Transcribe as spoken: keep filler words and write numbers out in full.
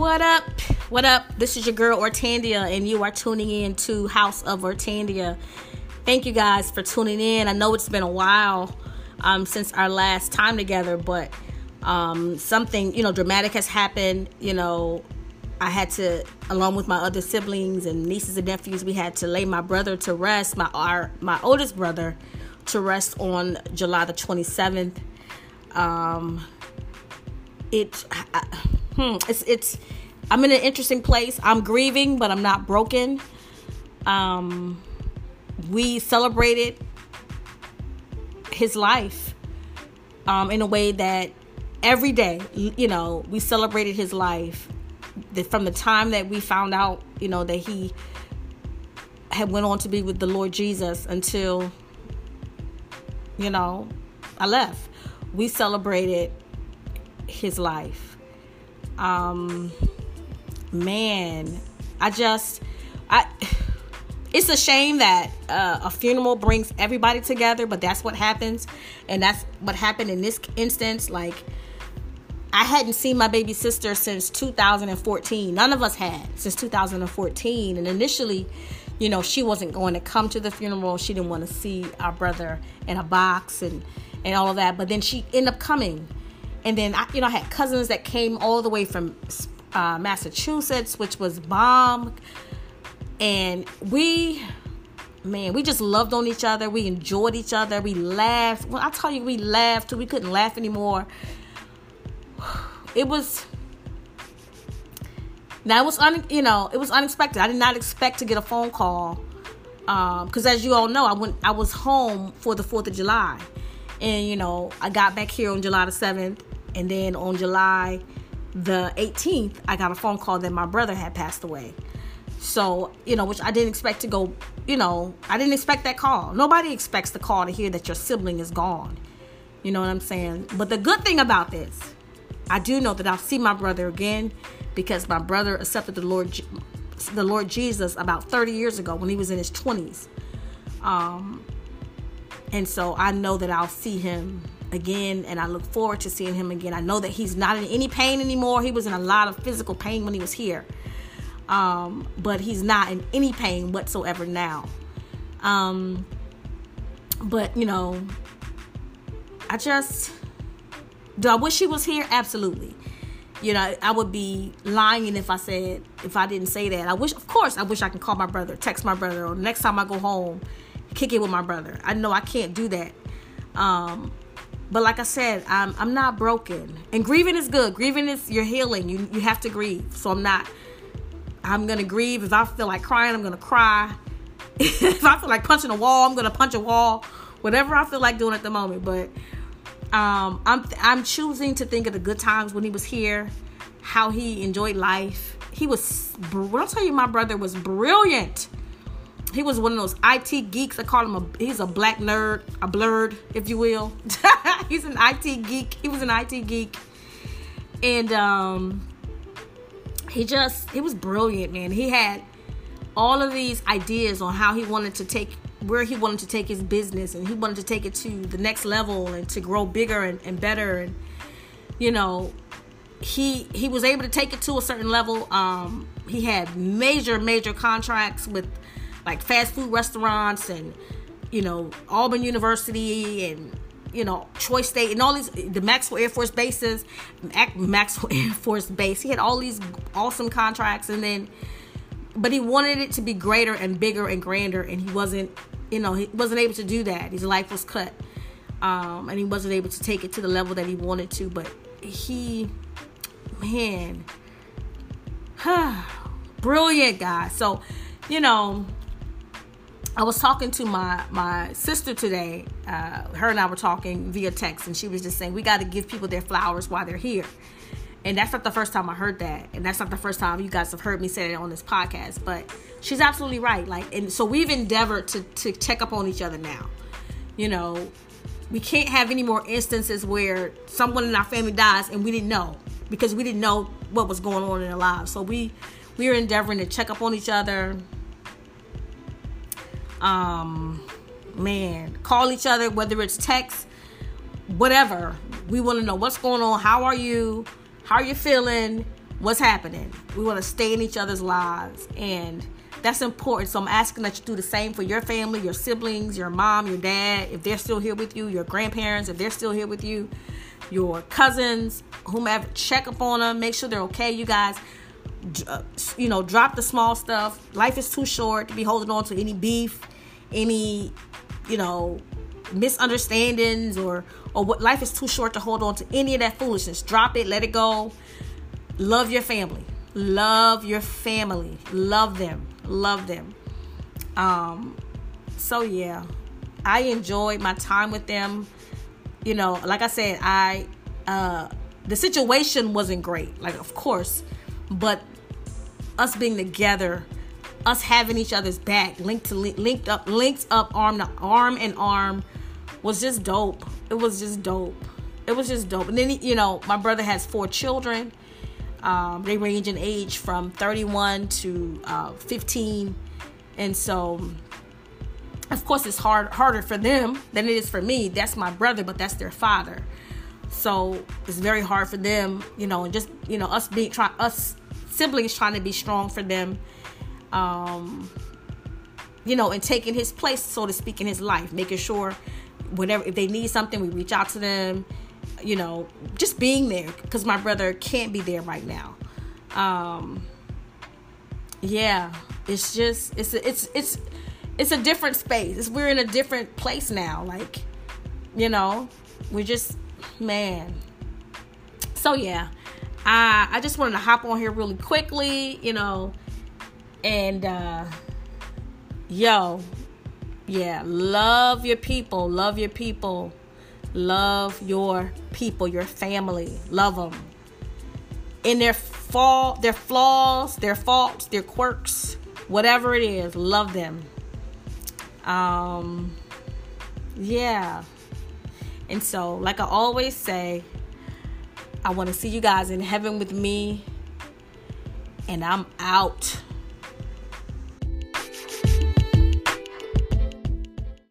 What up? What up? This is your girl Ortandia, and you are tuning in to House of Ortandia. Thank you guys for tuning in. I know it's been a while um, since our last time together, but um, something, you know, dramatic has happened. You know, I had to, along with my other siblings and nieces and nephews, we had to lay my brother to rest, my our, my oldest brother, to rest on July the twenty-seventh. Um, it, I, hmm, it's, it's, I'm in an interesting place. I'm grieving, but I'm not broken. Um, we celebrated his life, um, in a way that every day, you know, we celebrated his life. From the time that we found out, you know, that he had went on to be with the Lord Jesus until, you know, I left, we celebrated his life. Um, man, I just, I, it's a shame that uh, a funeral brings everybody together, but that's what happens. And that's what happened in this instance. Like, I hadn't seen my baby sister since two thousand fourteen. None of us had since two thousand fourteen. And initially, you know, she wasn't going to come to the funeral. She didn't want to see our brother in a box and, and all of that. But then she ended up coming. And then, I, you know, I had cousins that came all the way from uh, Massachusetts, which was bombed. And we, man, we just loved on each other. We enjoyed each other. We laughed. Well, I tell you, we laughed till we couldn't laugh anymore. It was, now it was, un, you know, it was unexpected. I did not expect to get a phone call. Um, because as you all know, I went, I was home for the fourth of July, and, you know, I got back here on July the seventh. And then on July the eighteenth, I got a phone call that my brother had passed away. So, you know, which I didn't expect to go, you know, I didn't expect that call. Nobody expects the call to hear that your sibling is gone. You know what I'm saying? But the good thing about this, I do know that I'll see my brother again, because my brother accepted the Lord, the Lord Jesus about thirty years ago when he was in his twenties. Um, and so I know that I'll see him again, and I look forward to seeing him again. I know that he's not in any pain anymore. He was in a lot of physical pain when he was here. Um, but he's not in any pain whatsoever now. Um, but, you know, I just... Do I wish he was here? Absolutely. You know, I would be lying if I said, if I didn't say that. I wish, of course, I wish I could call my brother, text my brother, or next time I go home, kick it with my brother. I know I can't do that. Um, but like I said, I'm I'm not broken. And grieving is good. Grieving is, you're healing. You you have to grieve. So I'm not, I'm going to grieve. If I feel like crying, I'm going to cry. If I feel like punching a wall, I'm going to punch a wall. Whatever I feel like doing at the moment. But Um, I'm I'm choosing to think of the good times when he was here, how he enjoyed life. He was, I'll tell you, my brother was brilliant. He was one of those I T geeks. I call him a, he's a black nerd, a blurred, if you will. He's an I T geek. He was an I T geek. And um, he just, he was brilliant, man. He had all of these ideas on how he wanted to take where he wanted to take his business, and he wanted to take it to the next level and to grow bigger and, and better. And, you know, he, he was able to take it to a certain level. Um, he had major, major contracts with like fast food restaurants and, you know, Auburn University and, you know, Troy State and all these, the Maxwell Air Force Bases, Maxwell Air Force Base. He had all these awesome contracts, and then, but he wanted it to be greater and bigger and grander. And he wasn't, you know, he wasn't able to do that. His life was cut. Um, and he wasn't able to take it to the level that he wanted to. But he, man, brilliant guy. So, you know, I was talking to my, my sister today. Uh, her and I were talking via text. And she was just saying, we got to give people their flowers while they're here. And that's not the first time I heard that. And that's not the first time you guys have heard me say it on this podcast. But she's absolutely right. Like, and so we've endeavored to, to check up on each other now. You know, we can't have any more instances where someone in our family dies and we didn't know, because we didn't know what was going on in their lives. So we, we are endeavoring to check up on each other. Um, man, call each other, whether it's text, whatever. We want to know what's going on. How are you? How are you feeling? what's happening. We want to stay in each other's lives, and that's important. So I'm asking that you do the same for your family, your siblings, your mom, your dad, if they're still here with you, your grandparents, if they're still here with you, your cousins, whomever. Check up on them. Make sure they're okay, you guys. You know, drop the small stuff. Life is too short to be holding on to any beef, any, you know, misunderstandings or, or what. Life is too short to hold on to any of that foolishness. Drop it. Let it go. Love your family. Love your family. Love them. Love them. Um, so yeah, I enjoyed my time with them. You know, like I said, I, uh, the situation wasn't great. Like, of course, but us being together, us having each other's back, linked to link, linked up, linked up, arm to arm and arm, was just dope. It was just dope. It was just dope. And then, you know, my brother has four children. Um, they range in age from thirty-one to uh, fifteen, and so, of course, it's hard harder for them than it is for me. That's my brother, but that's their father. So it's very hard for them, you know, and just, you know, us being, try, us siblings trying to be strong for them, um, you know, and taking his place, so to speak, in his life, making sure whenever, if they need something, we reach out to them, you know, just being there, because my brother can't be there right now. Um, yeah, it's just, it's, it's, it's, it's a different space. It's, we're in a different place now. Like, you know, we're just, man. So yeah, I I just wanted to hop on here really quickly, you know, and uh, yo, yeah, love your people, love your people, love your people, your family, love them. In their fall, their flaws, their faults, their quirks, whatever it is, love them. Um, yeah. And so, like I always say, I want to see you guys in heaven with me. And I'm out.